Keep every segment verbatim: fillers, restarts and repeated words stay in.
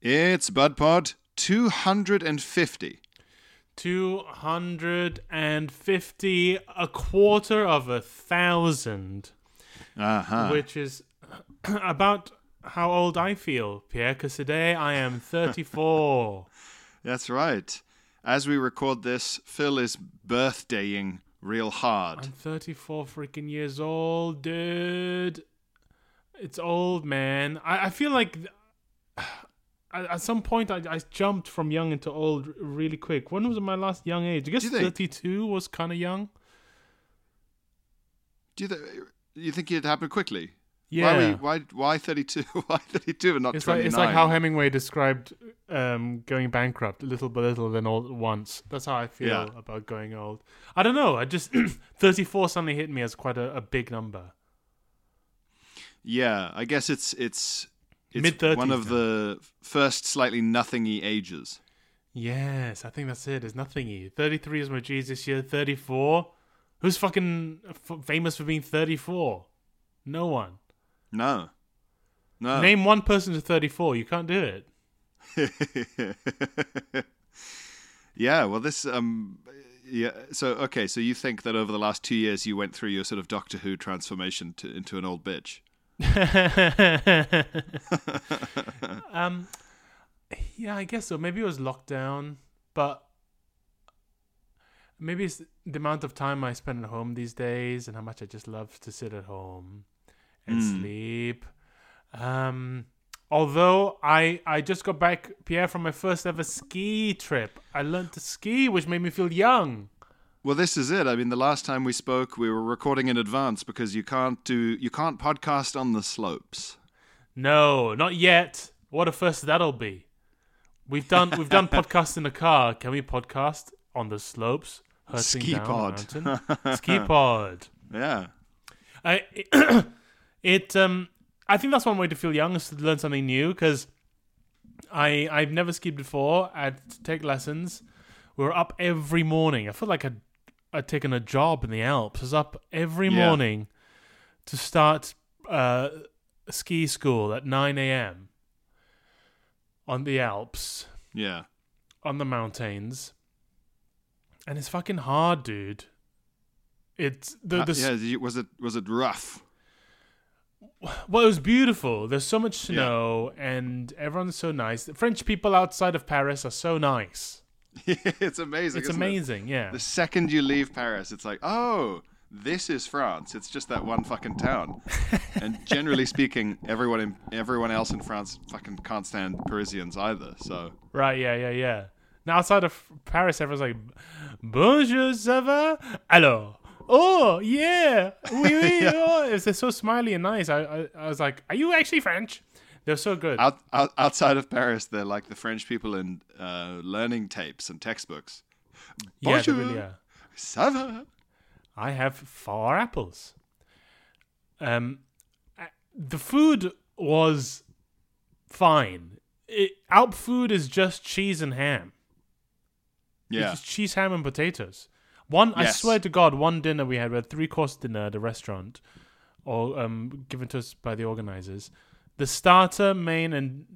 It's Bud Pod two hundred fifty. two hundred fifty, a quarter of a thousand. Uh-huh. Which is about how old I feel, Pierre, because today I am thirty-four. That's right. As we record this, Phil is birthdaying real hard. I'm thirty-four freaking years old, dude. It's old, man. I, I feel like th- at some point I, I jumped from young into old really quick. When was my last young age? I guess thirty-two think- was kind of young. Do you, th- you think it happened quickly? Yeah. Why, we, why, why thirty-two? Why thirty-two and not it's twenty-nine? Like, it's like how Hemingway described um, going bankrupt, little by little, then all at once. That's how I feel yeah. about going old. I don't know. I just thirty-four suddenly hit me as quite a, a big number. Yeah, I guess it's it's it's mid-thirties one of now. The first slightly nothingy ages. Yes, I think that's it. It's nothingy. thirty-three is my G's this year. thirty-four. Who's fucking f- famous for being thirty-four? No one. No. No. Name one person to thirty-four. You can't do it. Yeah, well this um yeah, so okay, so you think that over the last two years you went through your sort of Doctor Who transformation to, into an old bitch. um yeah, I guess so. Maybe it was lockdown, but maybe it's the amount of time I spend at home these days and how much I just love to sit at home. And mm. sleep. Um, although I, I just got back, Pierre, from my first ever ski trip. I learned to ski, which made me feel young. Well, this is it. I mean, the last time we spoke, we were recording in advance because you can't do you can't podcast on the slopes. No, not yet. What a first that'll be. We've done we've done podcasts in the car. Can we podcast on the slopes? Hurtling ski down pod. The mountain? Ski pod. Yeah. I. It, It, um, I think that's one way to feel young is to learn something new because I, I've never skied before. I had to take lessons. We were up every morning. I felt like I'd, I'd taken a job in the Alps. I was up every yeah. morning to start uh, ski school at nine a.m. on the Alps. Yeah. On the mountains. And it's fucking hard, dude. It's the, the uh, yeah, was it was it rough? Well, it was beautiful. There's so much snow, yeah. and everyone's so nice. The French people outside of Paris are so nice. It's amazing. It's amazing, it? yeah. The second you leave Paris, it's like, oh, this is France. It's just that one fucking town. And generally speaking, everyone in, everyone else in France fucking can't stand Parisians either. So right, yeah, yeah, yeah. Now outside of Paris, everyone's like, bonjour, ça va? Alors. Oh, yeah. Oui, oui, yeah. Oh. They're so smiley and nice. I, I I was like, are you actually French? They're so good. Out, out, outside of Paris, they're like the French people in uh, learning tapes and textbooks. Bonjour. Yeah, really are. Ça va? I have four apples. Um, the food was fine. It, Alp food is just cheese and ham. Yeah. It's just cheese, ham, and potatoes. One, yes. I swear to God, one dinner we had, we had three-course dinner at a restaurant, or um, given to us by the organisers. The starter, main, and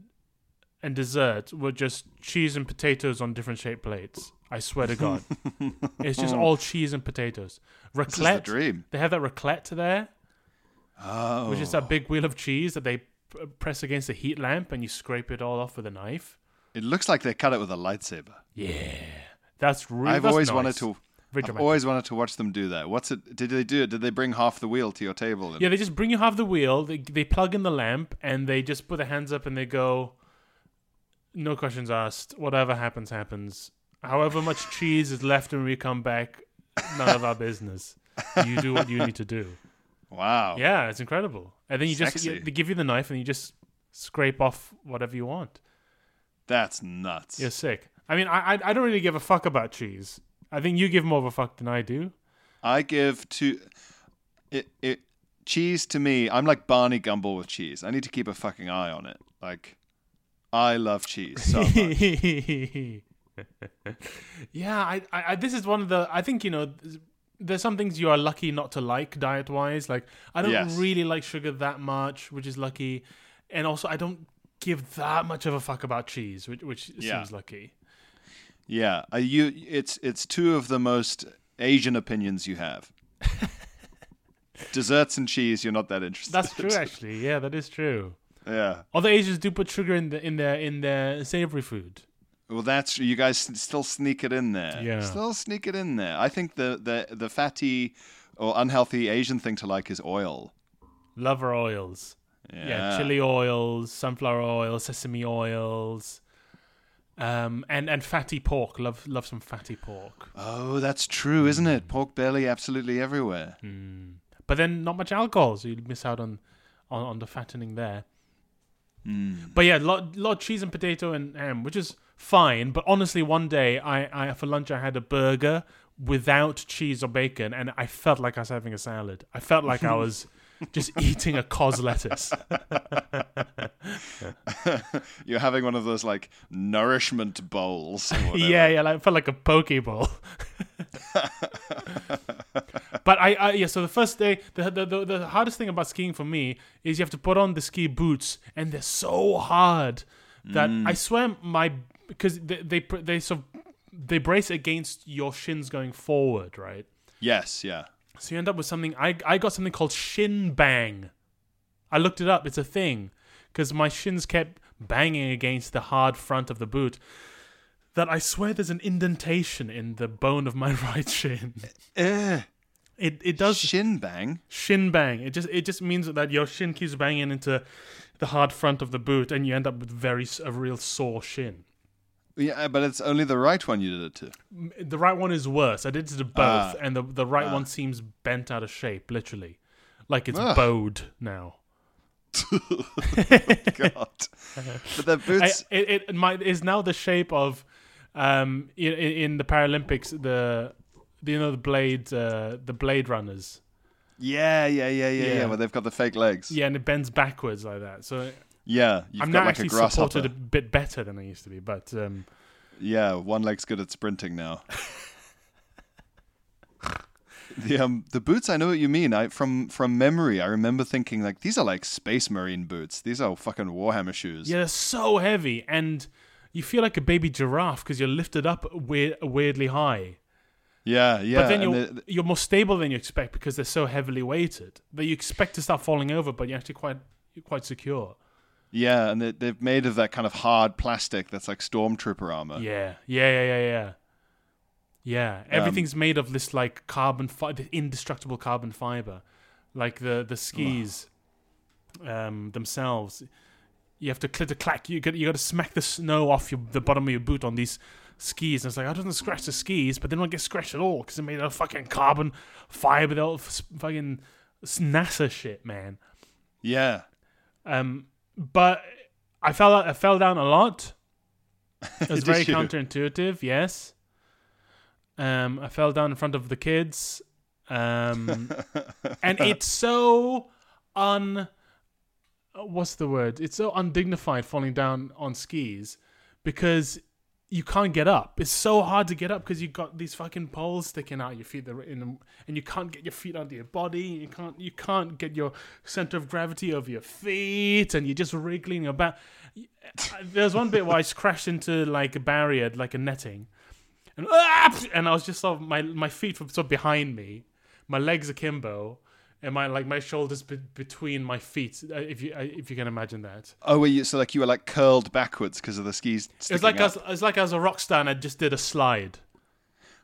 and dessert were just cheese and potatoes on different shaped plates. I swear to God, it's just all cheese and potatoes. Raclette. This is the dream. They have that raclette there, oh. which is that big wheel of cheese that they press against a heat lamp and you scrape it all off with a knife. It looks like they cut it with a lightsaber. Yeah, that's really. I've that's always nice. wanted to. I've always wanted to watch them do that. What's it? Did they do it? Did they bring half the wheel to your table? And- yeah, they just bring you half the wheel. They they plug in the lamp and they just put their hands up and they go, no questions asked. Whatever happens, happens. However much cheese is left when we come back, none of our business. You do what you need to do. Wow. Yeah, it's incredible. And then you Sexy. just you, they give you the knife and you just scrape off whatever you want. That's nuts. You're sick. I mean, I I, I don't really give a fuck about cheese. I think you give more of a fuck than I do. I give to... It, it, cheese to me, I'm like Barney Gumble with cheese. I need to keep a fucking eye on it. Like, I love cheese so much. Yeah, I, I, this is one of the... I think, you know, there's some things you are lucky not to like diet-wise. Like, I don't yes. really like sugar that much, which is lucky. And also, I don't give that much of a fuck about cheese, which, which yeah. seems lucky. Yeah, uh, you. It's it's two of the most Asian opinions you have. Desserts and cheese, you're not that interested. That's true, actually. Yeah, that is true. Yeah. Other Asians do put sugar in the in their in their savory food. Well, that's you guys still sneak it in there. Yeah. Still sneak it in there. I think the the, the fatty or unhealthy Asian thing to like is oil. Lover oils. Yeah. yeah, chili oils, sunflower oil, sesame oils, um, and and fatty pork. Love love some fatty pork. Oh, that's true, isn't it? Pork belly, absolutely everywhere. Mm. But then not much alcohol, so you miss out on on, on the fattening there. Mm. But yeah, lot lot of cheese and potato and ham, which is fine. But honestly, one day I, I for lunch I had a burger without cheese or bacon, and I felt like I was having a salad. I felt like I was. Just eating a cos lettuce. You're having one of those like nourishment bowls. Or yeah, yeah, like, it felt like a poke bowl. But I, I, yeah. So the first day, the, the the the hardest thing about skiing for me is you have to put on the ski boots, and they're so hard that mm. I swear my because they they they sort of, they brace against your shins going forward, right? Yes. Yeah. So you end up with something. I I got something called shin bang. I looked it up. It's a thing because my shins kept banging against the hard front of the boot. That I swear there's an indentation in the bone of my right shin. Uh, it it does shin bang. Shin bang. It just it just means that your shin keeps banging into the hard front of the boot, and you end up with very a real sore shin. Yeah, but it's only the right one you did it to. The right one is worse. I did it to both, uh, and the the right uh. one seems bent out of shape, literally. Like it's uh. bowed now. God. But the boots... I, it it my, is now the shape of, um, in, in the Paralympics, the, the you know, the blade, uh, the blade runners. Yeah, yeah, yeah, yeah, yeah, yeah. Well, they've got the fake legs. Yeah, and it bends backwards like that, so... Yeah, you've I'm got now like actually a grasshopper. Supported a bit better than I used to be, but um, yeah, one leg's good at sprinting now. the um, the boots, I know what you mean. I from from memory, I remember thinking like these are like Space Marine boots. These are fucking Warhammer shoes. Yeah, they're so heavy, and you feel like a baby giraffe because you're lifted up weir- weirdly high. Yeah, yeah. But then you're, the, the, you're more stable than you expect because they're so heavily weighted that you expect to start falling over, but you're actually quite you're quite secure. Yeah, and they, they've made of that kind of hard plastic that's like stormtrooper armor. Yeah, yeah, yeah, yeah, yeah. Yeah, everything's um, made of this like carbon, fi- indestructible carbon fiber. Like the, the skis wow. um, themselves, you have to clitter clack. You got you got to smack the snow off your, the bottom of your boot on these skis. And it's like I don't scratch the skis, but they don't get scratched at all because they're made of fucking carbon fiber. They're all fucking NASA shit, man. Yeah. Um. But I fell I fell down a lot. It was very you? counterintuitive, yes. Um, I fell down in front of the kids. Um, and it's so un... What's the word? It's so undignified falling down on skis because you can't get up. It's so hard to get up because you've got these fucking poles sticking out your feet and you can't get your feet under your body. You can't you can't get your center of gravity over your feet and you're just wriggling about. There's one bit where I crashed into like a barrier, like a netting. And and I was just sort of, my my feet were sort of behind me. My legs akimbo. And my like my shoulders be- between my feet, if you if you can imagine that. Oh, were you, so like you were like curled backwards because of the skis sticking it's like up. I was, it was like I was a rock star and I just did a slide,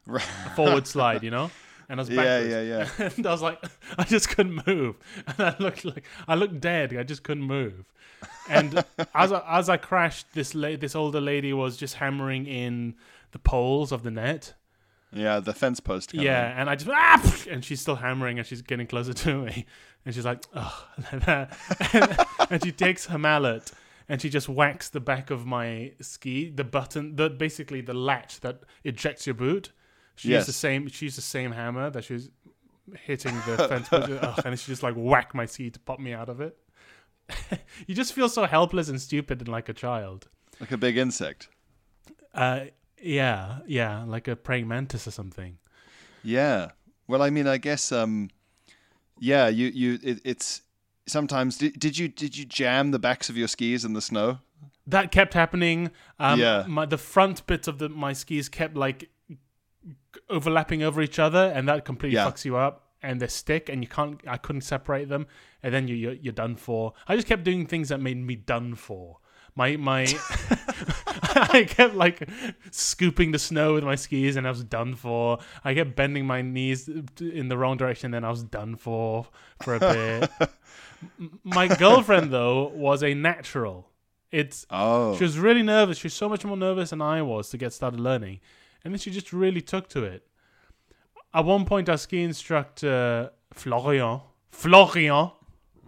right. a forward slide, you know. And I was backwards. Yeah, yeah, yeah. And I was like, I just couldn't move, and I looked like I looked dead. I just couldn't move. And as I, as I crashed, this la- this older lady was just hammering in the poles of the net. Yeah, the fence post. Yeah, in. And I just ah, and she's still hammering, and she's getting closer to me, and she's like, oh, and, and she takes her mallet and she just whacks the back of my ski, the button, the basically the latch that ejects your boot. She yes. used the same. She used the same hammer that she was hitting the fence post, oh, and she just like whacked my ski to pop me out of it. You just feel so helpless and stupid and like a child, like a big insect. Uh. Yeah, yeah, like a praying mantis or something. Yeah. Well, I mean, I guess, um, yeah, you, you, it, it's sometimes, did, did you, did you jam the backs of your skis in the snow? that kept happening. Um, yeah. My, the front bits of the, my skis kept like overlapping over each other, and that completely yeah. fucks you up. And they stick, and you can't. I couldn't separate them, and then you you're, you're done for. I just kept doing things that made me done for. My my, I kept like scooping the snow with my skis, and I was done for. I kept bending my knees in the wrong direction, and I was done for for a bit. My girlfriend though was a natural. It's oh. She was really nervous. She was so much more nervous than I was to get started learning, and then she just really took to it. At one point, our ski instructor, Florian, Florian,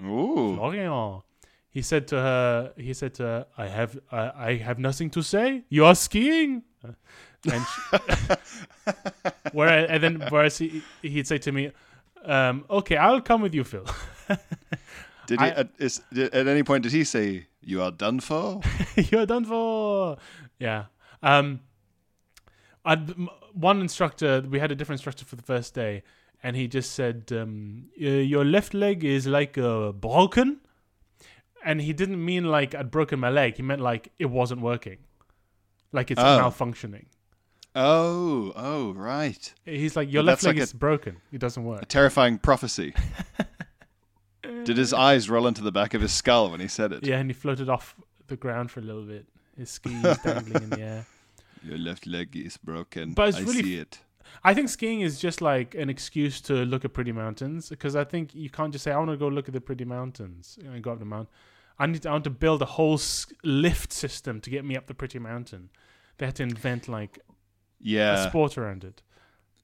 Ooh. Florian, he said to her, he said to her, I have, I, I have nothing to say. You are skiing. And, she, where, and then whereas he, he'd say to me, um, okay, I'll come with you, Phil. Did he, I, at, is, at any point, did he say, you are done for? You are done for. Yeah. Um. I'd, one instructor, we had a different instructor for the first day, and he just said, um, your left leg is like uh, broken. And he didn't mean like I'd broken my leg. He meant like it wasn't working. Like it's oh. malfunctioning. Oh, oh, right. He's like, your but left leg like is broken. It doesn't work. A terrifying prophecy. Did his eyes roll into the back of his skull when he said it? Yeah, and he floated off the ground for a little bit. His skis dangling in the air. Your left leg is broken. But it's I really, see it. I think skiing is just like an excuse to look at pretty mountains, because I think you can't just say, I want to go look at the pretty mountains and go up the mountain. I need to, I want to build a whole lift system to get me up the pretty mountain. They had to invent like yeah. a sport around it.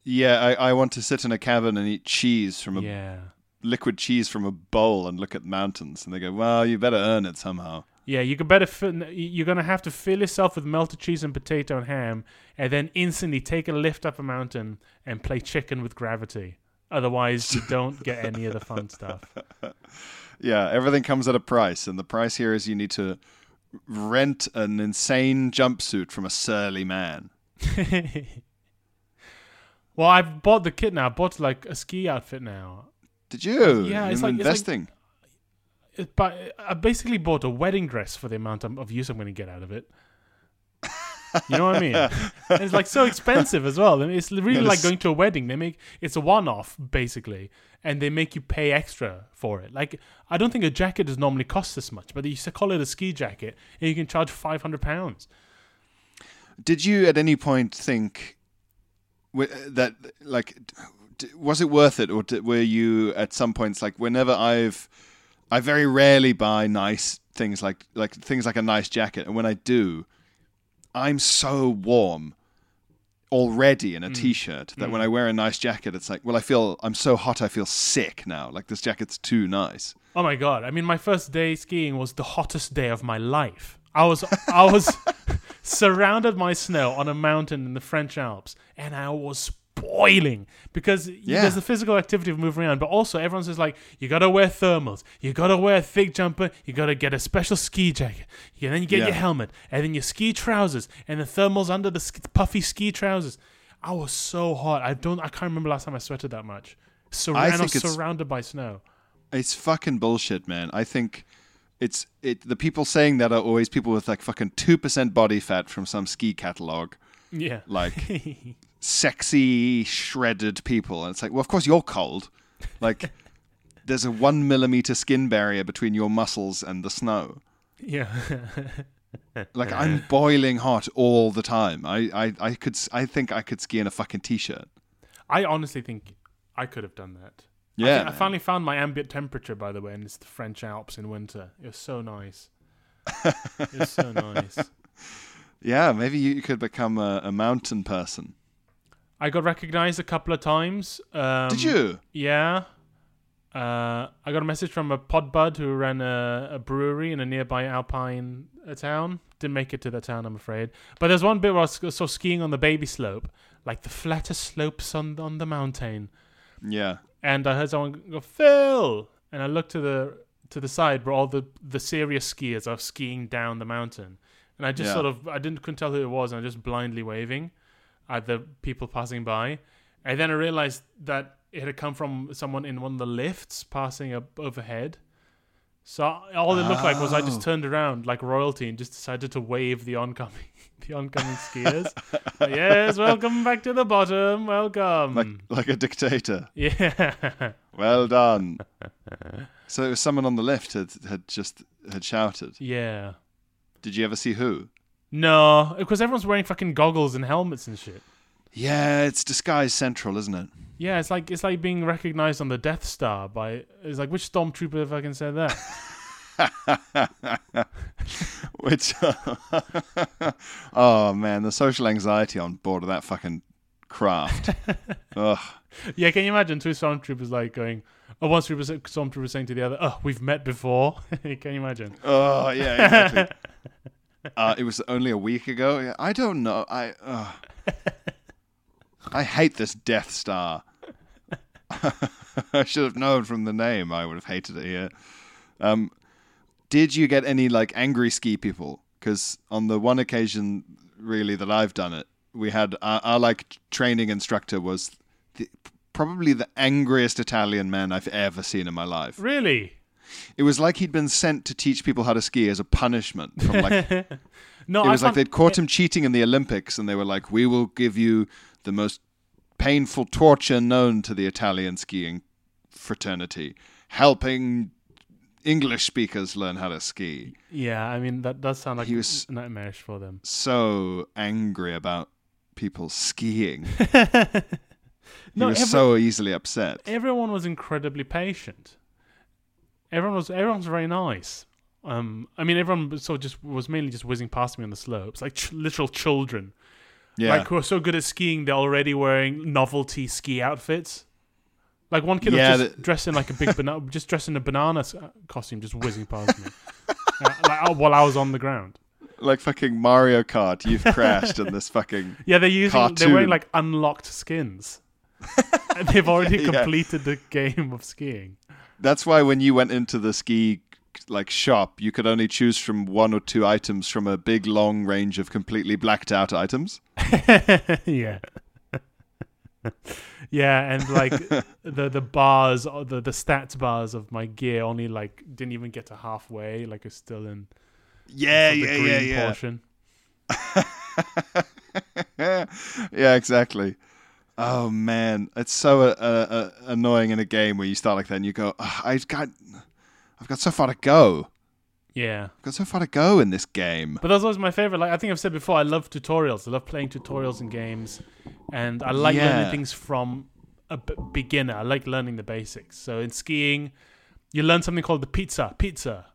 Yeah, I, I want to sit in a cabin and eat cheese from a yeah. liquid cheese from a bowl and look at mountains. And they go, well, you better earn it somehow. Yeah, you could better. Fill, you're gonna have to fill yourself with melted cheese and potato and ham, and then instantly take a lift up a mountain and play chicken with gravity. Otherwise, you don't get any of the fun stuff. Yeah, everything comes at a price, and the price here is you need to rent an insane jumpsuit from a surly man. Well, I've bought the kit now. I bought like a ski outfit now. Did you? Yeah, it's like investing. It's like, but I basically bought a wedding dress for the amount of use I'm going to get out of it. You know what I mean? And it's like so expensive as well. I mean, it's really like going to a wedding. They make it's a one-off basically, and they make you pay extra for it. Like I don't think a jacket does normally cost this much, but they used to call it a ski jacket, and you can charge five hundred pounds. Did you at any point think that like was it worth it, or were you at some points like whenever I've I very rarely buy nice things like like things like a nice jacket, and when I do, I'm so warm already in a mm. t-shirt that mm. when I wear a nice jacket, it's like, well, I feel I'm so hot, I feel sick now. Like this jacket's too nice. Oh my god! I mean, my first day skiing was the hottest day of my life. I was I was surrounded by snow on a mountain in the French Alps, and I was boiling because yeah. there's the physical activity of moving around, but also everyone's just like, you gotta wear thermals, you gotta wear a thick jumper, you gotta get a special ski jacket, and then you get yeah. your helmet, and then your ski trousers, and the thermals under the sk- puffy ski trousers. I was so hot. I don't. I can't remember last time I sweated that much. Sur- I think surrounded by snow. It's fucking bullshit, man. I think it's it. The people saying that are always people with like fucking two percent body fat from some ski catalog. Yeah, like. Sexy shredded people, and it's like, well, of course you're cold. Like there's a one millimeter skin barrier between your muscles and the snow. Yeah. Like I'm boiling hot all the time. I, I I could I think I could ski in a fucking t-shirt. I honestly think I could have done that. Yeah. I, I finally found my ambient temperature, by the way, and it's the French Alps in winter. It was so nice. It was so nice. Yeah, maybe you could become a, a mountain person. I got recognized a couple of times. Um, Did you? Yeah. Uh, I got a message from a pod bud who ran a, a brewery in a nearby alpine uh, town. Didn't make it to that town, I'm afraid. But there's one bit where I was sort of skiing on the baby slope, like the flattest slopes on, on the mountain. Yeah. And I heard someone go, Phil! And I looked to the to the side where all the, the serious skiers are skiing down the mountain. And I just yeah. sort of, I didn't couldn't tell who it was, and I was just blindly waving at the people passing by. And then I realized that it had come from someone in one of the lifts passing up overhead. So all it looked oh. like was I just turned around like royalty and just decided to wave the oncoming the oncoming skiers. Like, yes, welcome back to the bottom. Welcome. Like, like a dictator. Yeah. Well done. So it was someone on the left had had just had shouted. Yeah. Did you ever see who? No, because everyone's wearing fucking goggles and helmets and shit. Yeah, it's disguise central, isn't it? Yeah, it's like it's like being recognized on the Death Star by... It's like, which stormtrooper fucking said that? Which... oh, man, the social anxiety on board of that fucking craft. Ugh. Yeah, can you imagine two stormtroopers like going... Oh, one stormtrooper saying to the other, oh, we've met before. Can you imagine? Oh, yeah, exactly. uh, it was only a week ago. I don't know. I... Uh. I hate this Death Star. I should have known from the name. I would have hated it here. Um, did you get any like angry ski people? Because on the one occasion, really, that I've done it, we had our, our like training instructor was the, probably the angriest Italian man I've ever seen in my life. Really? It was like he'd been sent to teach people how to ski as a punishment from like... No, it was I like they'd caught him cheating in the Olympics, and they were like, we will give you the most painful torture known to the Italian skiing fraternity, helping English speakers learn how to ski. Yeah, I mean, that does sound like he was nightmarish for them. So angry about people skiing. He no, was every, so easily upset. Everyone was incredibly patient. Everyone was, everyone was very nice. Um, I mean, everyone sort of just was mainly just whizzing past me on the slopes, like ch- literal children, yeah. Like who are so good at skiing they're already wearing novelty ski outfits. Like one kid yeah, was just that... dressed in like a big banana, just dressed in a banana costume, just whizzing past me uh, like, while I was on the ground. Like fucking Mario Kart, you've crashed in this fucking yeah. They're using cartoon. They're wearing like unlocked skins. And they've already yeah, completed yeah. the game of skiing. That's why when you went into the ski. Like shop, you could only choose from one or two items from a big long range of completely blacked out items. Yeah. Yeah, and like the the bars, the the stats bars of my gear only like didn't even get to halfway. Like it's still in yeah still yeah, the green yeah yeah portion. Yeah, exactly. Oh man, it's so uh, uh, annoying in a game where you start like that and you go, oh, I've got. I've got so far to go. Yeah. I've got so far to go in this game. But that's always my favorite. Like I think I've said before, I love tutorials. I love playing tutorials in games. And I like yeah. learning things from a b- beginner. I like learning the basics. So in skiing, you learn something called the pizza. Pizza.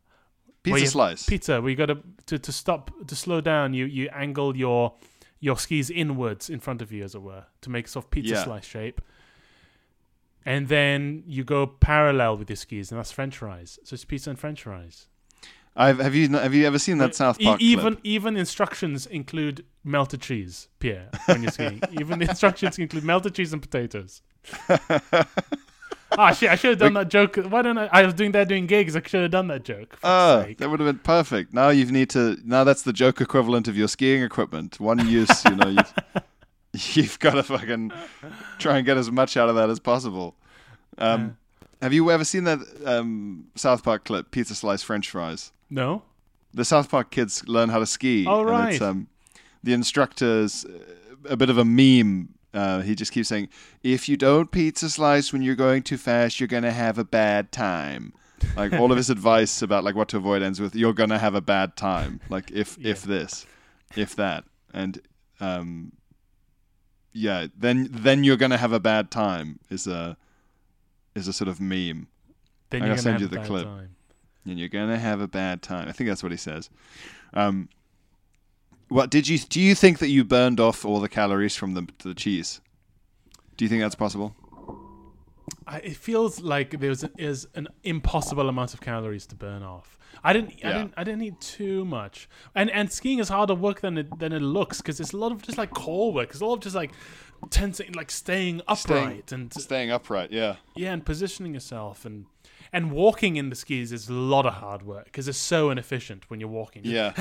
Pizza you, slice. Pizza, where you got to, to to stop, to slow down, you you angle your your skis inwards in front of you, as it were, to make a sort of pizza yeah. slice shape. And then you go parallel with your skis, and that's French fries. So it's pizza and French fries. I've, have you have you ever seen that South Park? E- even clip? Even instructions include melted cheese, Pierre. When you're skiing, even the instructions include melted cheese and potatoes. Ah shit! I should have done we, that joke. Why don't I? I was doing that doing gigs. I should have done that joke. Oh, sake. That would have been perfect. Now you need to. Now that's the joke equivalent of your skiing equipment. One use, you know. You've, You've got to fucking try and get as much out of that as possible. Um, yeah. Have you ever seen that um, South Park clip, Pizza Slice French Fries? No. The South Park kids learn how to ski. Oh, right. And it's, um, the instructor's a bit of a meme. Uh, he just keeps saying, if you don't pizza slice when you're going too fast, you're going to have a bad time. Like all of his advice about like what to avoid ends with, you're going to have a bad time. Like if, yeah. if this, if that. And... Um, yeah, then then you're gonna have a bad time is a is a sort of meme. Then you're I'll gonna send have you the a bad clip. Time. And you're gonna have a bad time. I think that's what he says. Um, what did you do? You think that you burned off all the calories from the the cheese? Do you think that's possible? I, it feels like there was an, is an impossible amount of calories to burn off. I didn't, yeah. I didn't, I didn't eat too much, and and skiing is harder work than it than it looks because it's a lot of just like core work. It's a lot of just like tensing, like staying upright staying, and staying upright, yeah, yeah, and positioning yourself and and walking in the skis is a lot of hard work because it's so inefficient when you're walking. Yeah,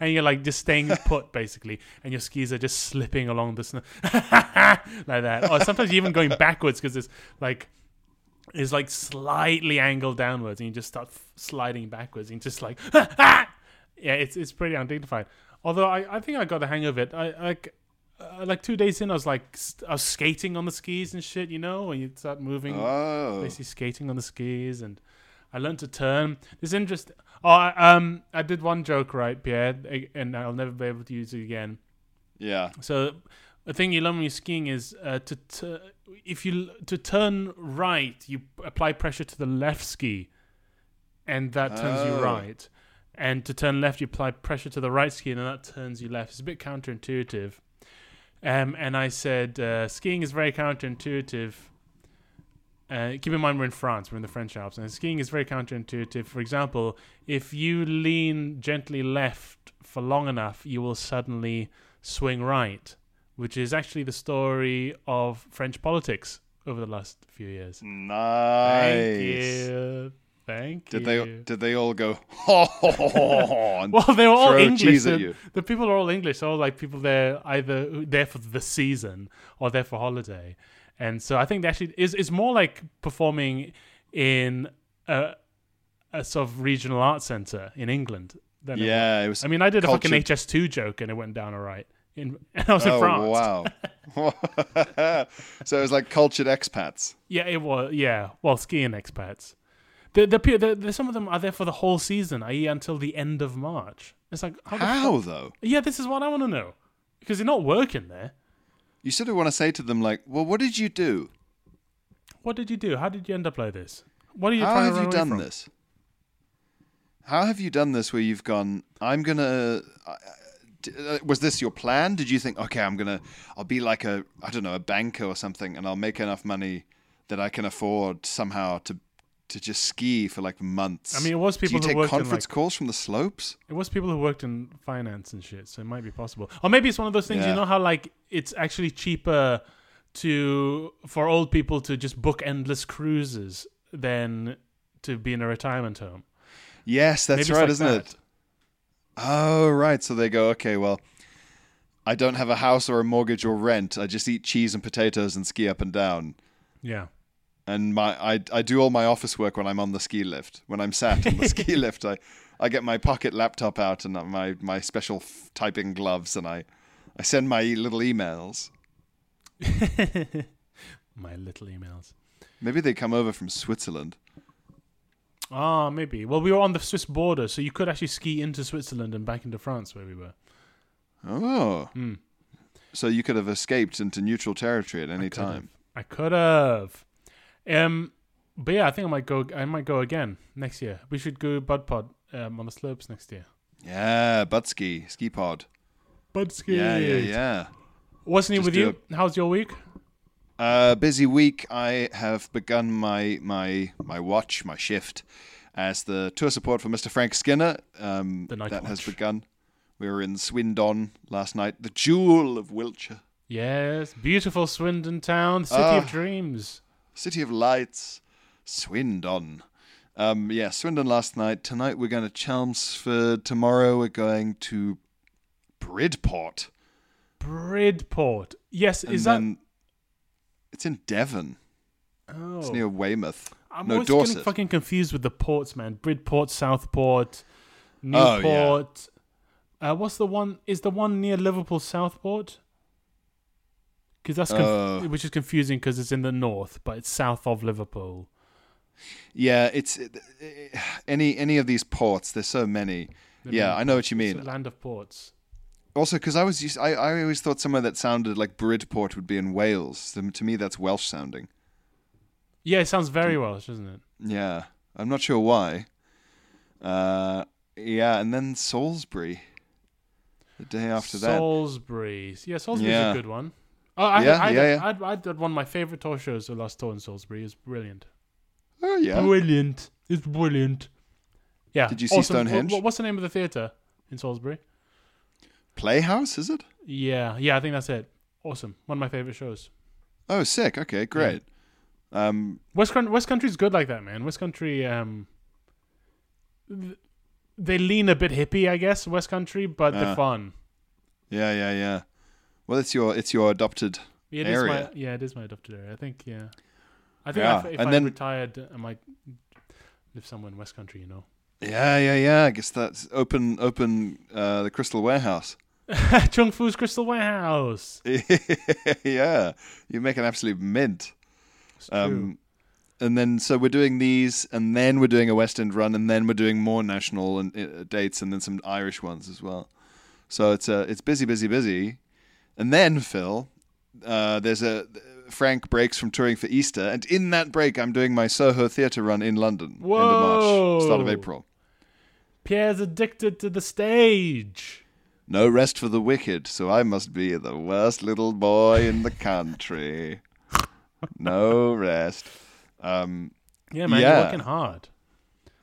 and you're like just staying put basically, and your skis are just slipping along the snow like that. Or sometimes you're even going backwards because it's like. is like slightly angled downwards, and you just start f- sliding backwards, and just like, ah, ah! Yeah, it's it's pretty undignified. Although I, I think I got the hang of it. I like uh, like two days in, I was like st- I was skating on the skis and shit, you know, and you start moving, oh. basically skating on the skis, and I learned to turn. It's interesting. Oh, I, um, I did one joke right, Pierre, and I'll never be able to use it again. Yeah. So the thing you learn when you're skiing is uh, to t- if you to turn right, you apply pressure to the left ski, and that turns oh. you right. And to turn left, you apply pressure to the right ski, and that turns you left. It's a bit counterintuitive. Um, and I said, uh, skiing is very counterintuitive. Uh, keep in mind, we're in France. We're in the French Alps. And skiing is very counterintuitive. For example, if you lean gently left for long enough, you will suddenly swing right, which is actually the story of French politics over the last few years. Nice. Thank you. Thank did you. They did they all go? Ho, ho, ho, ho, ho, well, they were all English. The, the people are all English. So like people there either there for the season or there for holiday, and so I think they actually is it's more like performing in a, a sort of regional art center in England. Than yeah, it, it was. I mean, I did culture. a fucking H S two joke and it went down all right. In and I was oh, in France. Oh wow! So it was like cultured expats. Yeah, it was. Yeah, well, skiing expats. The, the the the some of them are there for the whole season, that is until the end of March. It's like how, how the though? Yeah, this is what I want to know because they're not working there. You sort of want to say to them like, "Well, what did you do? What did you do? How did you end up like this? What are you? How trying have to run you done from? This? How have you done this? Where you've gone? I'm gonna. Uh, uh, was this your plan? Did you think, okay, I'm gonna, I'll be like a, I don't know, a banker or something, and I'll make enough money that I can afford somehow to. to just ski for like months. I mean, it was people who worked in... Do you take conference like, calls from the slopes? It was people who worked in finance and shit, so it might be possible. Or maybe it's one of those things, yeah. You know how like it's actually cheaper to for old people to just book endless cruises than to be in a retirement home. Yes, that's right, like isn't that. it? Oh, right. So they go, okay, well, I don't have a house or a mortgage or rent. I just eat cheese and potatoes and ski up and down. Yeah. And my I, I do all my office work when I'm on the ski lift. When I'm sat on the ski lift, I, I get my pocket laptop out and my, my special f- typing gloves, and I, I send my little emails. My little emails. Maybe they come over from Switzerland. Ah, oh, maybe. Well, we were on the Swiss border, so you could actually ski into Switzerland and back into France where we were. Oh. Mm. So you could have escaped into neutral territory at any I time. I could have. Um, but yeah, I think I might go. I might go again next year. We should go Bud Pod um, on the slopes next year. Yeah, Bud Ski, Ski Pod, Bud Ski. Yeah, yeah, yeah. What's new with you? A, How's your week? Uh, busy week. I have begun my my my watch, my shift as the tour support for Mister Frank Skinner. Um, the night that watch. has begun. We were in Swindon last night, the jewel of Wiltshire. Yes, beautiful Swindon town, city uh, of dreams. City of Lights, Swindon. Um, yeah, Swindon last night. Tonight we're going to Chelmsford. Tomorrow we're going to Bridport. Bridport. Yes, and is that... It's in Devon. Oh. It's near Weymouth. I'm no, always Dorset. getting fucking confused with the ports, man. Bridport, Southport, Newport. Oh, yeah. uh, what's the one... Is the one near Liverpool Southport? Cause that's conf- uh, which is confusing because it's in the north, but it's south of Liverpool. Yeah, it's it, it, any any of these ports. There's so many. The yeah, I know what you mean. It's a land of ports. Also, because I was used, I I always thought somewhere that sounded like Bridport would be in Wales. So to me, that's Welsh sounding. Yeah, it sounds very Welsh, doesn't it? Yeah, I'm not sure why. Uh, yeah, and then Salisbury. The day after that, Salisbury. Yeah, Salisbury's yeah. a good one. Oh, I, yeah, I, yeah, I, yeah. I, I, I did one of my favorite tour shows the last tour in Salisbury. It was brilliant. Oh, yeah. Brilliant. It's brilliant. Yeah. Did you see awesome. Stonehenge? What, what's the name of the theatre in Salisbury? Playhouse, is it? Yeah. Yeah, I think that's it. Awesome. One of my favorite shows. Oh, sick. Okay, great. Yeah. Um, West, West Country's good like that, man. West Country, um, th- they lean a bit hippie, I guess, West Country, but uh, they're fun. Yeah, yeah, yeah. Well, it's your it's your adopted yeah, it area. Is my, yeah, it is my adopted area. I think, yeah. I think yeah. if, if I then, retired, I might live somewhere in West Country, you know. Yeah, yeah, yeah. I guess that's open, open uh, the Crystal Warehouse. Chung Fu's Crystal Warehouse. Yeah. You make an absolute mint. It's true. Um, and then, so we're doing these, and then we're doing a West End run, and then we're doing more national and uh, dates, and then some Irish ones as well. So it's uh, it's busy, busy, busy. And then, Phil, uh, there's a Frank breaks from touring for Easter, and in that break, I'm doing my Soho Theatre run in London. Whoa. End of March, start of April. Pierre's addicted to the stage. No rest for the wicked, so I must be the worst little boy in the country. No rest. Um, yeah, man, yeah. You're working hard.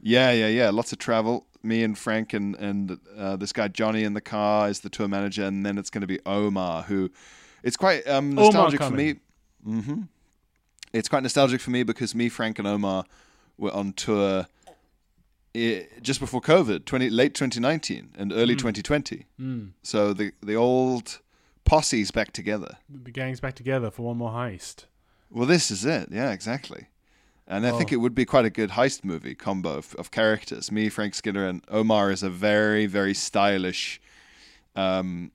Yeah, yeah, yeah. Lots of travel. Me and Frank and and uh, this guy Johnny in the car is the tour manager, and then it's going to be Omar, who it's quite um, nostalgic for me. Mm-hmm. It's quite nostalgic for me because me, Frank, and Omar were on tour it, just before COVID, twenty late twenty nineteen and early mm. twenty twenty. Mm. So the the old posse's back together. The gang's back together for one more heist. Well, this is it. Yeah, exactly. And I oh. think it would be quite a good heist movie combo of, of characters. Me, Frank Skinner, and Omar is a very, very stylish, um,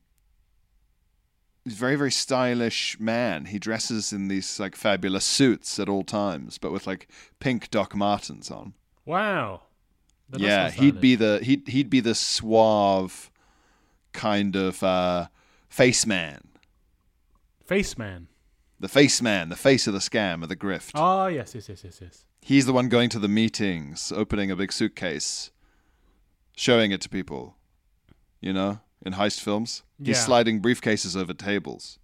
very, very stylish man. He dresses in these like fabulous suits at all times, but with like pink Doc Martens on. Wow. That yeah, he'd be the he'd he'd be the suave kind of uh, face man. Face man. The face man, the face of the scam, of the grift. Oh, yes, yes, yes, yes, yes. He's the one going to the meetings, opening a big suitcase, showing it to people, you know, in heist films. Yeah. He's sliding briefcases over tables.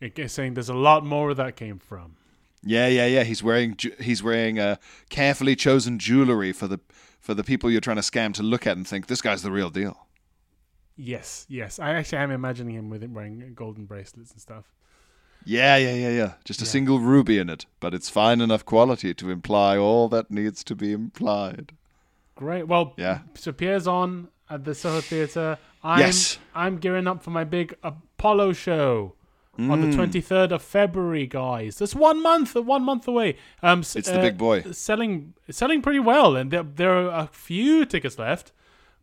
It's saying there's a lot more where that came from. Yeah, yeah, yeah. He's wearing he's wearing a carefully chosen jewelry for the for the people you're trying to scam to look at and think, this guy's the real deal. Yes, yes. I actually am imagining him with it wearing golden bracelets and stuff. Yeah, yeah, yeah, yeah. Just a yeah. single ruby in it, but it's fine enough quality to imply all that needs to be implied. Great. Well, yeah. So Pierre's on at the Soho Theatre. I'm, yes. I'm gearing up for my big Apollo show mm. on the twenty-third of February, guys. That's one month, one month away. Um, it's uh, the big boy. Selling, selling pretty well, and there, there are a few tickets left,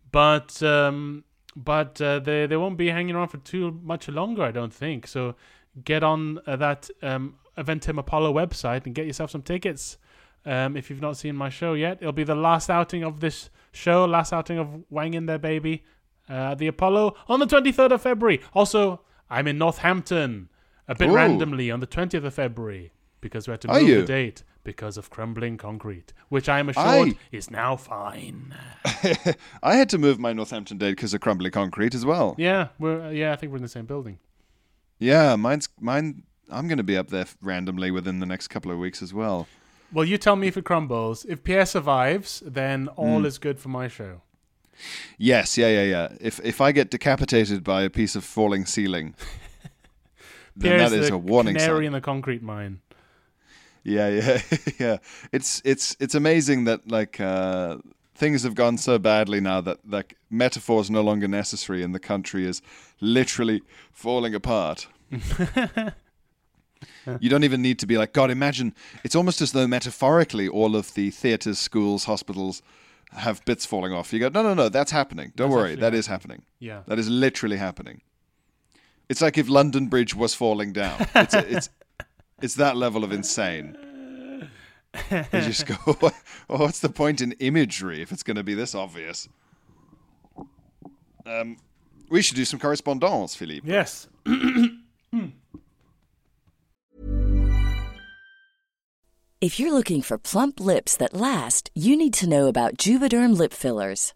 but um, but uh, they they won't be hanging around for too much longer, I don't think. So. Get on uh, that um, Eventim Apollo website and get yourself some tickets um, if you've not seen my show yet. It'll be the last outing of this show, last outing of Wang in there, baby. Uh, the Apollo on the twenty-third of February. Also, I'm in Northampton a bit Ooh. randomly on the twentieth of February because we had to move the date because of crumbling concrete, which I'm assured I... is now fine. I had to move my Northampton date because of crumbling concrete as well. Yeah, we're yeah, I think we're in the same building. Yeah, mine's mine. I'm going to be up there randomly within the next couple of weeks as well. Well, you tell me if it crumbles. If Pierre survives, then all mm. is good for my show. Yes, yeah, yeah, yeah. If if I get decapitated by a piece of falling ceiling, then Pierre's that is the a warning canary sign. Canary in the concrete mine. Yeah, yeah, yeah. It's it's it's amazing that like uh, things have gone so badly now that like metaphor is no longer necessary, and the country is literally falling apart. You don't even need to be like, God, imagine. It's almost as though metaphorically all of the theatres, schools, hospitals have bits falling off. You go, no, no, no, that's happening. Don't that's worry, that happening. is happening. Yeah, that is literally happening. It's like if London Bridge was falling down. It's a, it's it's that level of insane. You just go, oh, what's the point in imagery if it's going to be this obvious? Um, we should do some correspondence, Philippe. Yes. If you're looking for plump lips that last, you need to know about Juvederm lip fillers.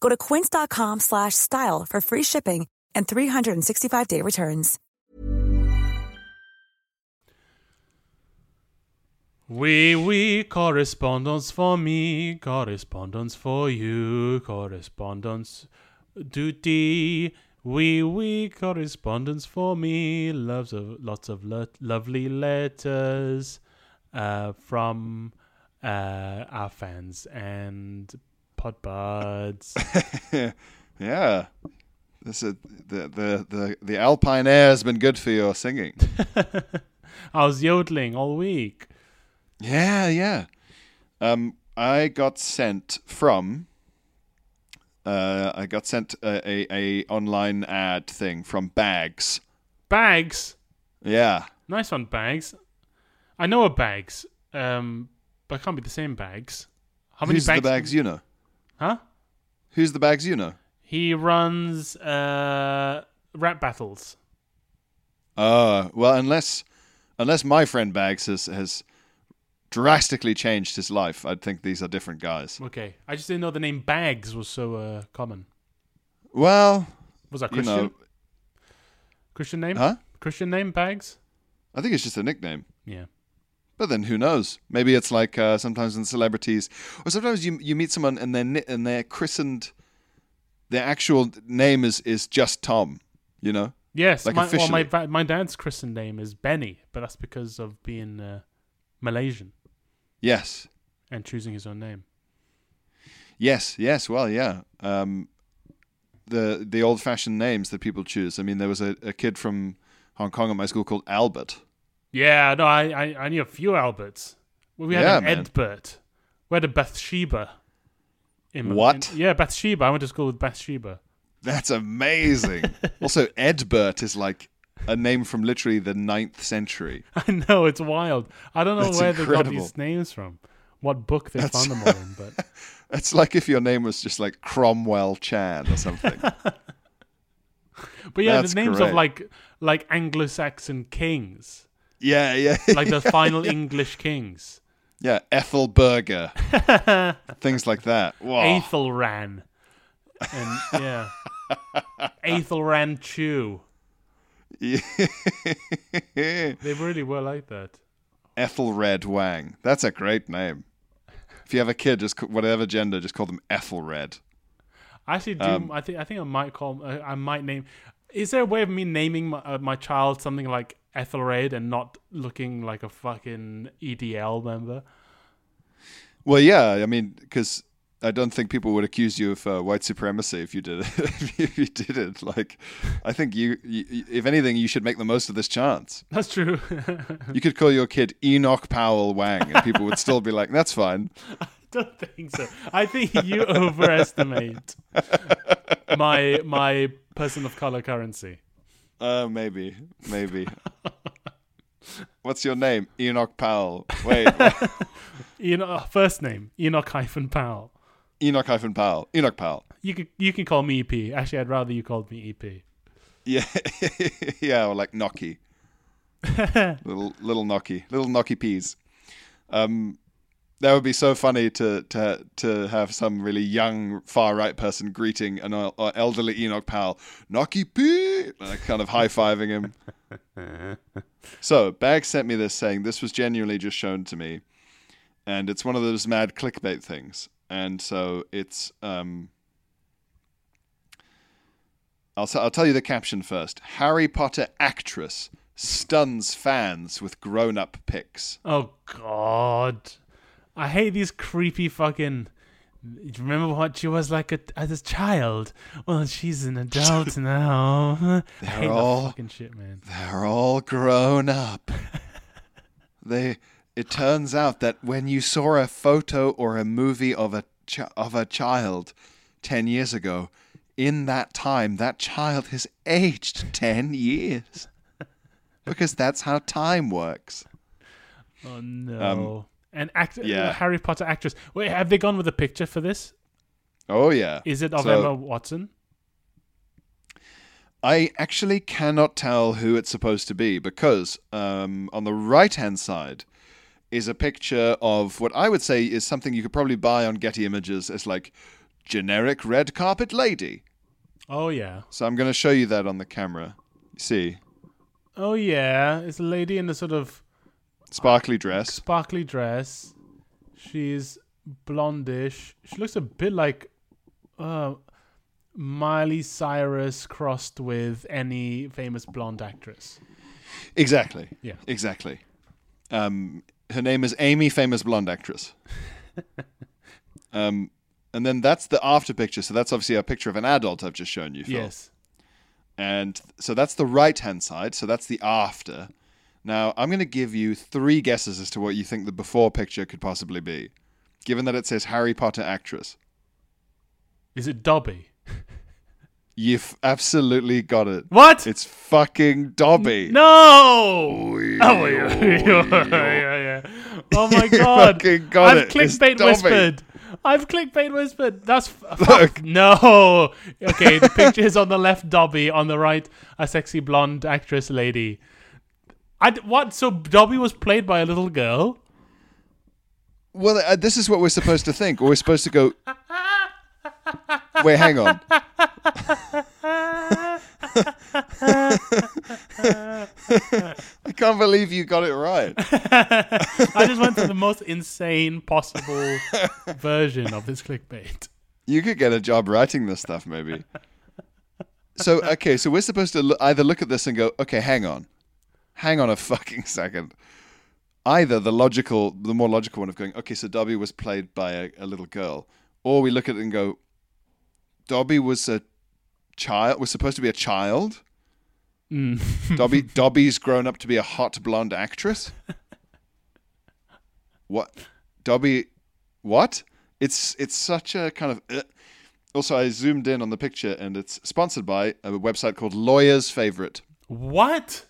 Go to quince.com slash style for free shipping and three hundred sixty-five day returns. Oui, oui, correspondence for me, correspondence for you, correspondence duty. Wee wee correspondence for me, loves of lots of lo- lovely letters uh, from uh, our fans and podbuds. Yeah, this is, the the the the Alpine air has been good for your singing. I was yodeling all week. Yeah, yeah. Um, I got sent from. Uh, I got sent a, a, a online ad thing from Baggs. Baggs? Yeah. Nice one, Baggs. I know a Baggs, um, but it can't be the same Baggs. How many Who's Baggs? the Baggs you know? Huh? Who's the Baggs you know? He runs uh, rap battles. Oh, uh, well, unless unless my friend Baggs has, has drastically changed his life, I'd think these are different guys. Okay, I just didn't know the name Baggs was so uh, common. Well, was that Christian? You know, Christian name? Huh? Christian name Baggs? I think it's just a nickname. Yeah, but then who knows? Maybe it's like uh, sometimes in celebrities, or sometimes you you meet someone and they're and they're christened. Their actual name is, is just Tom. You know? Yes. Like my, officially. Well, my my dad's christened name is Benny, but that's because of being uh, Malaysian. Yes. And choosing his own name. Yes, yes, well, yeah. Um, the the old-fashioned names that people choose. I mean, there was a, a kid from Hong Kong at my school called Albert. Yeah, no, I, I, I knew a few Alberts. Well, we had yeah, an man. Edbert. We had a Bathsheba. In what? In, yeah, Bathsheba. I went to school with Bathsheba. That's amazing. Also, Edbert is like a name from literally the ninth century. I know, it's wild. I don't know that's where incredible. They got these names from. What book they that's, found them all in, but it's like if your name was just like Cromwell Chan or something. But yeah, that's the names great. Of like like Anglo-Saxon kings. Yeah, yeah. Like the yeah, final yeah. English kings. Yeah, Ethelburger. Things like that. Whoa. Aethelran. And yeah. Aethelran Chew. They really were like that. Ethelred Wang. That's a great name. If you have a kid, just whatever gender, just call them Ethelred. I actually do. Um, I think I think I might call. I, I might name. Is there a way of me naming my, uh, my child something like Ethelred and not looking like a fucking E D L member? Well, yeah. I mean, because I don't think people would accuse you of uh, white supremacy if you did it. If you did it, like, I think you, you, if anything, you should make the most of this chance. That's true. You could call your kid Enoch Powell Wang, and people would still be like, "That's fine." I don't think so. I think you overestimate my my person of color currency. Uh, maybe, maybe. What's your name? Enoch Powell. Wait, Enoch, first name Enoch hyphen Powell. Enoch hyphen Powell. Enoch Powell. You can you can call me E P. Actually, I'd rather you called me E P. Yeah, yeah, or like Nocky. little little Nocky, little Nocky peas. Um, that would be so funny to to to have some really young far right person greeting an uh, elderly Enoch Powell, Nocky P, like kind of high fiving him. So Baggs sent me this saying this was genuinely just shown to me, and it's one of those mad clickbait things. And so it's um, I'll, I'll tell you the caption first. Harry Potter actress stuns fans with grown-up pics. Oh, God. I hate these creepy fucking... Remember what she was like a, as a child? Well, she's an adult now. I hate all, that fucking shit, man. They're all grown up. They... It turns out that when you saw a photo or a movie of a ch- of a child ten years ago, in that time, that child has aged ten years. Because that's how time works. Oh, no. Um, and act- yeah. Harry Potter actress. Wait, have they gone with a picture for this? Oh, yeah. Is it of so, Emma Watson? I actually cannot tell who it's supposed to be because um, on the right-hand side... is a picture of what I would say is something you could probably buy on Getty Images as like generic red carpet lady. Oh, yeah. So I'm going to show you that on the camera. See? Oh, yeah. It's a lady in a sort of... Sparkly dress. Sparkly dress. She's blondish. She looks a bit like uh, Miley Cyrus crossed with any famous blonde actress. Exactly. Yeah. Exactly. Um... Her name is Amy, famous blonde actress. um, and then that's the after picture. So that's obviously a picture of an adult I've just shown you, Phil. Yes. And so that's the right-hand side. So that's the after. Now, I'm going to give you three guesses as to what you think the before picture could possibly be, given that it says Harry Potter actress. Is it Dobby? You've absolutely got it. What? It's fucking Dobby. No! Oy, oh, oy, oy, oy, oy. Yeah, yeah. Oh my God. You fucking got I've it. clickbait whispered. I've clickbait whispered. That's... F- Look. No. Okay, the picture is on the left, Dobby. On the right, a sexy blonde actress lady. I'd, what? So Dobby was played by a little girl? Well, uh, this is what we're supposed to think. We're supposed to go... Wait, hang on. I can't believe you got it right. I just went for the most insane possible version of this clickbait. You could get a job writing this stuff, maybe. So, okay, so we're supposed to either look at this and go, okay, hang on. Hang on a fucking second. Either the logical, the more logical one of going, okay, so Dobby was played by a, a little girl. Or we look at it and go, Dobby was a child, was supposed to be a child. Mm. Dobby, Dobby's grown up to be a hot blonde actress. What? Dobby, what? It's it's such a kind of... Uh. Also, I zoomed in on the picture and it's sponsored by a website called Lawyer's Favorite. What?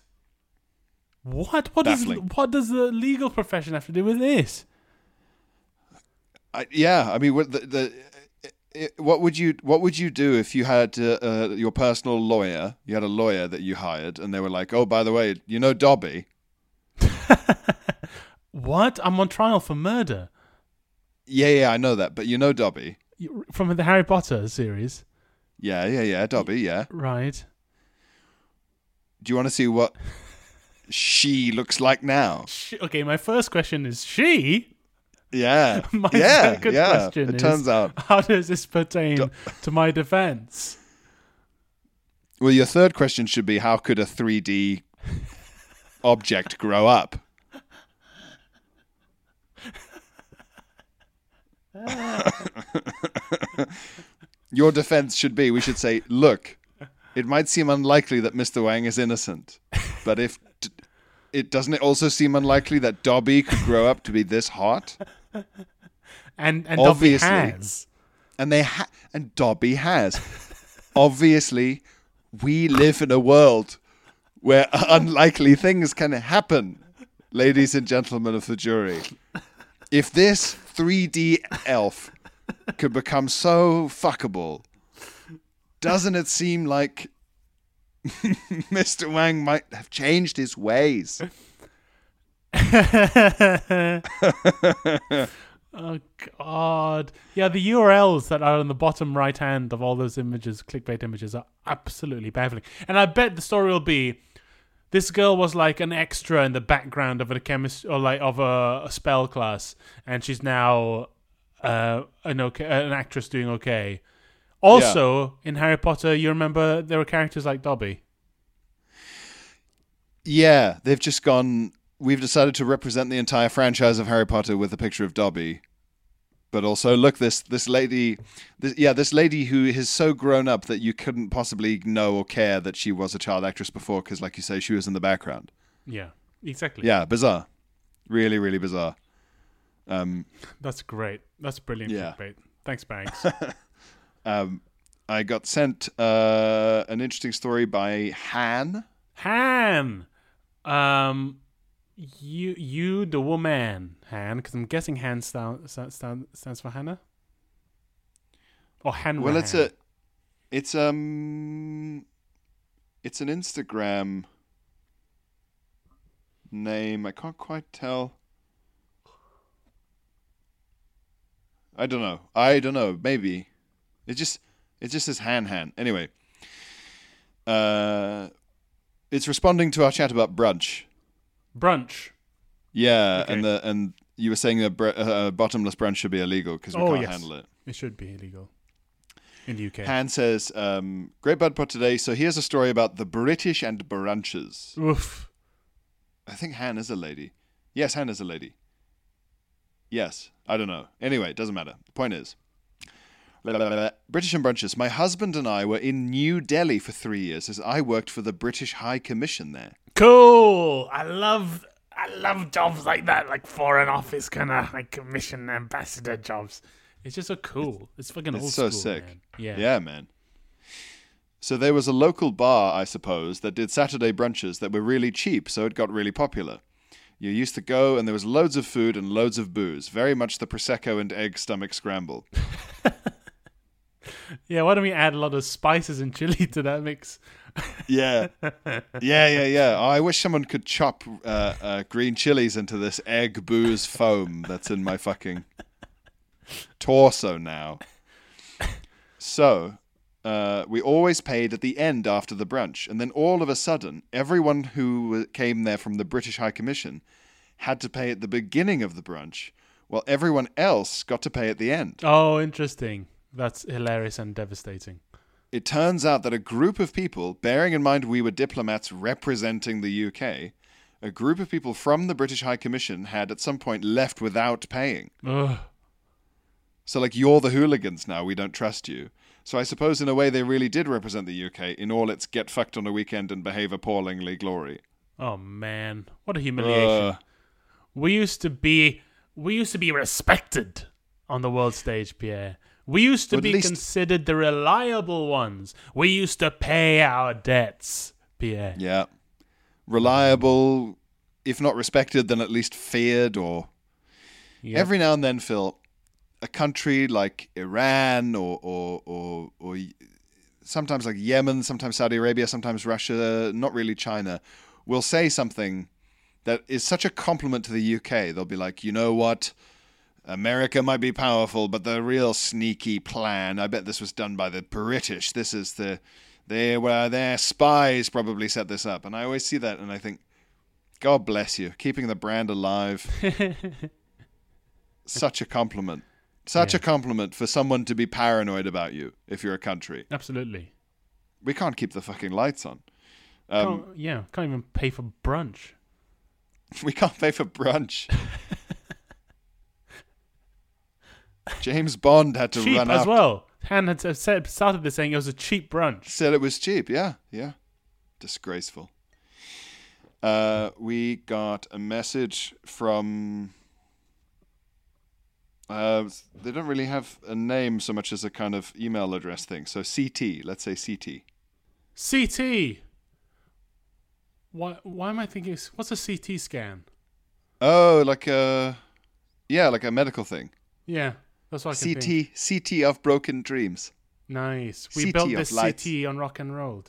What? What, is, what does the legal profession have to do with this? I, yeah, I mean, what, the, the, it, what would you what would you do if you had uh, uh, your personal lawyer? You had a lawyer that you hired, and they were like, "Oh, by the way, you know Dobby." What? I'm on trial for murder. Yeah, yeah, I know that, but you know Dobby from the Harry Potter series. Yeah, yeah, yeah, Dobby. Yeah, right. Do you want to see what she looks like now? She, okay, my first question is she. Yeah, my yeah, second yeah. question it is, turns out, how does this pertain do- to my defense? Well, your third question should be, how could a three D object grow up? Your defense should be, we should say, look, it might seem unlikely that Mister Wang is innocent, but if... D- it doesn't it also seem unlikely that Dobby could grow up to be this hot? And and obviously, Dobby has. And they ha- and Dobby has. Obviously, we live in a world where unlikely things can happen, ladies and gentlemen of the jury. If this three D elf could become so fuckable, doesn't it seem like Mister Wang might have changed his ways? Oh, God. Yeah, the U R Ls that are on the bottom right hand of all those images, clickbait images, are absolutely baffling. And I bet the story will be, this girl was like an extra in the background of a chemist or like of a, a spell class, and she's now uh, an okay, an actress doing okay. Also, yeah. in Harry Potter, you remember there were characters like Dobby. Yeah, they've just gone, we've decided to represent the entire franchise of Harry Potter with a picture of Dobby. But also, look, this this lady, this, yeah, this lady who is so grown up that you couldn't possibly know or care that she was a child actress before because, like you say, she was in the background. Yeah, exactly. Yeah, bizarre. Really, really bizarre. Um, That's great. That's brilliant. Yeah. Clickbait. Thanks, Baggs. um, I got sent uh, an interesting story by Han. Han! Um... You, you, the woman, Han, because I'm guessing Han stand, stand, stands for Hannah, or Han. Well, it's Han. a, it's um, it's an Instagram name. I can't quite tell. I don't know. I don't know. Maybe it just it just says Han Han. Anyway, uh, it's responding to our chat about brunch. Brunch, yeah, okay. and the and you were saying that br- uh, bottomless brunch should be illegal because we oh, can't yes. handle it. It should be illegal in the U K. Han says, um, "Great Bud Pod today. So here's a story about the British and brunches." Oof. I think Han is a lady. Yes, Han is a lady. Yes, I don't know. Anyway, it doesn't matter. The point is, British and brunches. My husband and I were in New Delhi for three years as I worked for the British High Commission there. Cool. I love I love jobs like that, like foreign office kind of like commission ambassador jobs. It's just so cool. It's, it's fucking it's old so school. It's so sick. Man. Yeah. Yeah, man. So there was a local bar, I suppose, that did Saturday brunches that were really cheap, so it got really popular. You used to go and there was loads of food and loads of booze, very much the Prosecco and egg stomach scramble. Yeah, why don't we add a lot of spices and chili to that mix? yeah, yeah, yeah, yeah. Oh, I wish someone could chop uh, uh, green chilies into this egg booze foam that's in my fucking torso now. So uh, we always paid at the end after the brunch, and then all of a sudden, everyone who came there from the British High Commission had to pay at the beginning of the brunch, while everyone else got to pay at the end. Oh, interesting. That's hilarious and devastating. It turns out that a group of people, bearing in mind we were diplomats representing the U K, a group of people from the British High Commission had at some point left without paying. Ugh. So, like, you're the hooligans now, we don't trust you. So I suppose in a way they really did represent the U K in all its get fucked on a weekend and behave appallingly glory. Oh, man. What a humiliation. Uh, we used to be, we used to be respected on the world stage, Pierre. We used to well, be least... considered the reliable ones. We used to pay our debts, Pierre. Yeah. Reliable, if not respected, then at least feared or... Yep. Every now and then, Phil, a country like Iran or, or, or, or sometimes like Yemen, sometimes Saudi Arabia, sometimes Russia, not really China, will say something that is such a compliment to the U K. They'll be like, you know what? America might be powerful, but the real sneaky plan, I bet this was done by the British. This is the, they were their spies probably set this up. And I always see that and I think, God bless you, keeping the brand alive. Such a compliment. Such yeah. a compliment for someone to be paranoid about you if you're a country. Absolutely. We can't keep the fucking lights on. Um, can't, yeah, can't even pay for brunch. We can't pay for brunch. James Bond had to cheap run out. As well. Han had said, started this saying it was a cheap brunch. Said it was cheap, yeah, yeah. Disgraceful. Uh, we got a message from... Uh, they don't really have a name so much as a kind of email address thing. So C T, let's say C T. C T! Why, why am I thinking... What's a C T scan? Oh, like a... Yeah, like a medical thing. Yeah. That's what I can C T, C T of broken dreams. Nice. We C T built this lights. C T on Rock and Roll.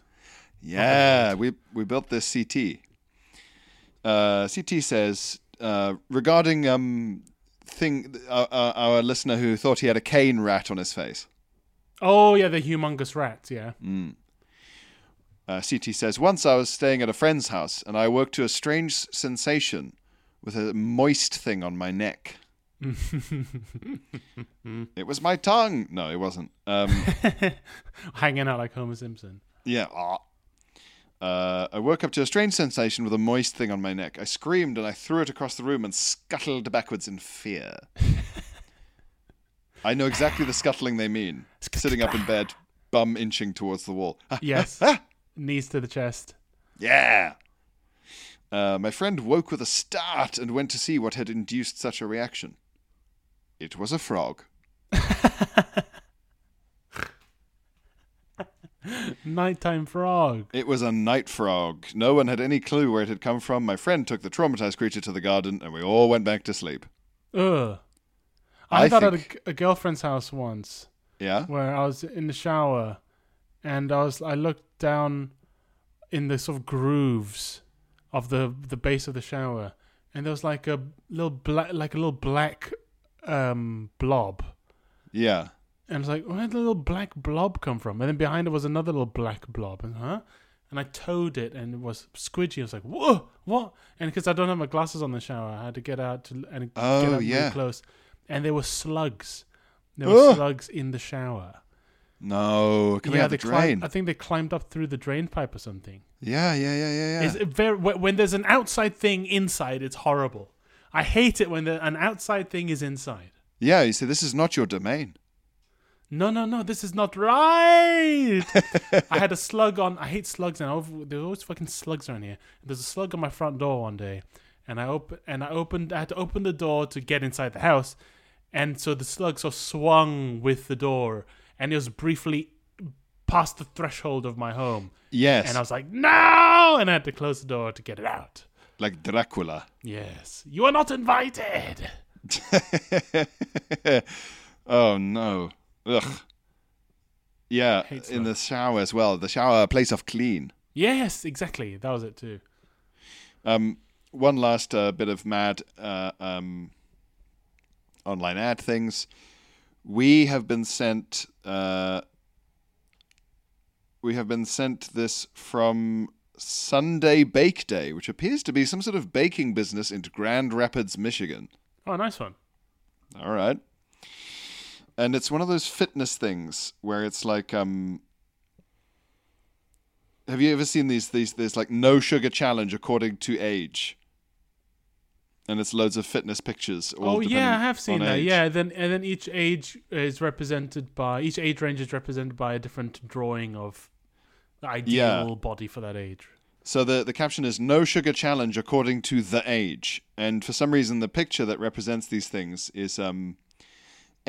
Yeah, we we built this C T. Uh, C T says uh, regarding um thing uh, uh, our listener who thought he had a cane rat on his face. Oh yeah, the humongous rat. Yeah. Mm. Uh, C T says once I was staying at a friend's house and I woke to a strange sensation with a moist thing on my neck. It was my tongue. No, it wasn't. Um, Hanging out like Homer Simpson. Yeah. Uh, I woke up to a strange sensation with a moist thing on my neck. I screamed and I threw it across the room and scuttled backwards in fear. I know exactly the scuttling they mean. Sitting up in bed, bum inching towards the wall. Yes. Knees to the chest. Yeah. Uh, my friend woke with a start and went to see what had induced such a reaction. It was a frog. Nighttime frog. It was a night frog. No one had any clue where it had come from. My friend took the traumatized creature to the garden and we all went back to sleep. Ugh. I, I thought think... at a, a girlfriend's house once. Yeah? Where I was in the shower and I was I looked down in the sort of grooves of the the base of the shower, and there was like a little black, like a little black um, blob. Yeah. And I was like, where did the little black blob come from? And then behind it was another little black blob. And huh? And I towed it, and it was squidgy. I was like, whoa, what? And because I don't have my glasses on the shower, I had to get out to and oh, get up yeah. really close. And there were slugs. There were oh. slugs in the shower. No, coming yeah, out the drain. Clim- I think they climbed up through the drain pipe or something. Yeah, yeah, yeah, yeah, yeah. It's very, when there's an outside thing inside, it's horrible. I hate it when the, an outside thing is inside. Yeah, you see, this is not your domain. No, no, no, this is not right. I had a slug on. I hate slugs now. There's always fucking slugs around here. There's a slug on my front door one day, and I open and I opened. I had to open the door to get inside the house, and so the slug sort of swung with the door. And it was briefly past the threshold of my home. Yes. And I was like, no! And I had to close the door to get it out. Like Dracula. Yes. You are not invited. Oh, no. Ugh. Yeah, in the shower as well. The shower, place of clean. Yes, exactly. That was it too. Um, one last uh, bit of mad uh, um, online ad things. We have been sent. Uh, we have been sent this from Sunday Bake Day, which appears to be some sort of baking business in Grand Rapids, Michigan. Oh, nice one! All right, and it's one of those fitness things where it's like, um, have you ever seen these? These there's like no sugar challenge according to age. And it's loads of fitness pictures. All oh yeah, I have seen that. Age. Yeah, then and then each age is represented by each age range is represented by a different drawing of the ideal yeah. body for that age. So the the caption is "No sugar challenge according to the age," and for some reason the picture that represents these things is um,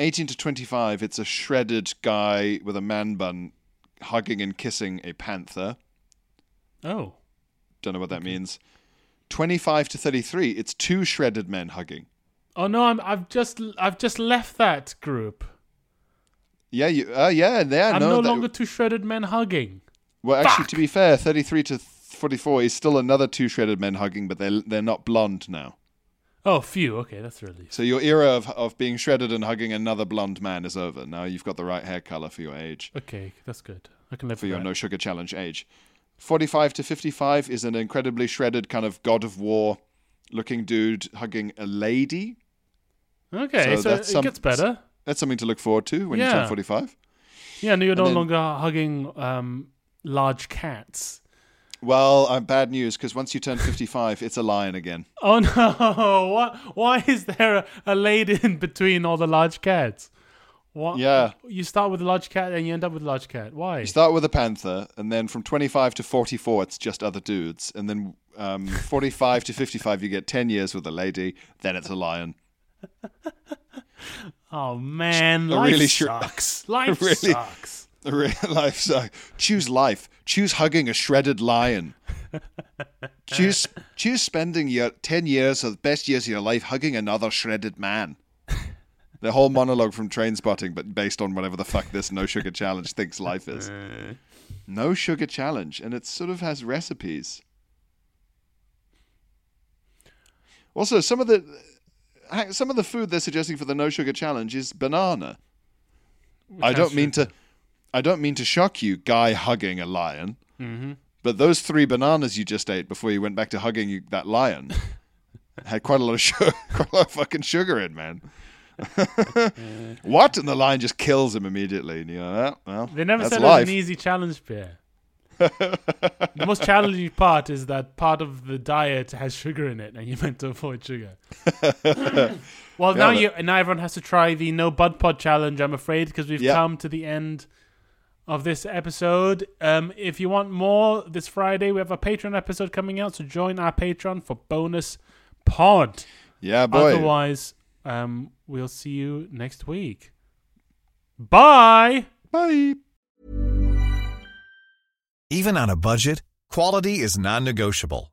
eighteen to twenty five. It's a shredded guy with a man bun, hugging and kissing a panther. Oh, don't know what that okay. means. Twenty-five to thirty-three, it's two shredded men hugging. Oh no, I'm, I've just I've just left that group. Yeah, you. Uh, yeah, they are. I'm no, no longer that, two shredded men hugging. Well, Fuck. actually, to be fair, thirty-three to forty-four is still another two shredded men hugging, but they're they're not blonde now. Oh, phew. Okay, that's a relief. So your era of of being shredded and hugging another blonde man is over. Now you've got the right hair color for your age. Okay, that's good. I can live for your no sugar challenge age. forty-five to fifty-five is an incredibly shredded kind of God of War looking dude hugging a lady. Okay, so, so that's it some, gets better. That's something to look forward to when yeah. you turn forty-five. Yeah, no, you're and no then, longer hugging um, large cats. Well, uh, bad news, because once you turn fifty-five, it's a lion again. Oh, no. What? Why is there a, a lady in between all the large cats? What? Yeah. You start with a large cat and you end up with a large cat. Why? You start with a panther, and then from twenty-five to forty-four, it's just other dudes. And then um, forty-five to fifty-five, you get ten years with a lady, then it's a lion. Oh, man. A life really sucks. Sh- life really, sucks. Really, life sucks. Choose life. Choose hugging a shredded lion. choose, choose spending your ten years or the best years of your life hugging another shredded man. The whole monologue from Trainspotting, but based on whatever the fuck this No Sugar Challenge thinks life is. No Sugar Challenge, and it sort of has recipes. Also, some of the some of the food they're suggesting for the No Sugar Challenge is banana. Which I don't mean sugar. to, I don't mean to shock you, guy hugging a lion. Mm-hmm. But those three bananas you just ate before you went back to hugging you, that lion. had quite a lot of sugar, quite a lot of fucking sugar in, man. What? And the line just kills him immediately. And you know that? Well, they never said it was an easy challenge, Pierre. The most challenging part is that part of the diet has sugar in it, and you're meant to avoid sugar. Well, yeah, now you now everyone has to try the no Bud Pod challenge, I'm afraid, because we've yeah. come to the end of this episode. Um, if you want more, this Friday we have a Patreon episode coming out, so join our Patreon for bonus pod. Yeah, boy. Otherwise, um, we'll see you next week. Bye. Bye. Even on a budget, quality is non-negotiable.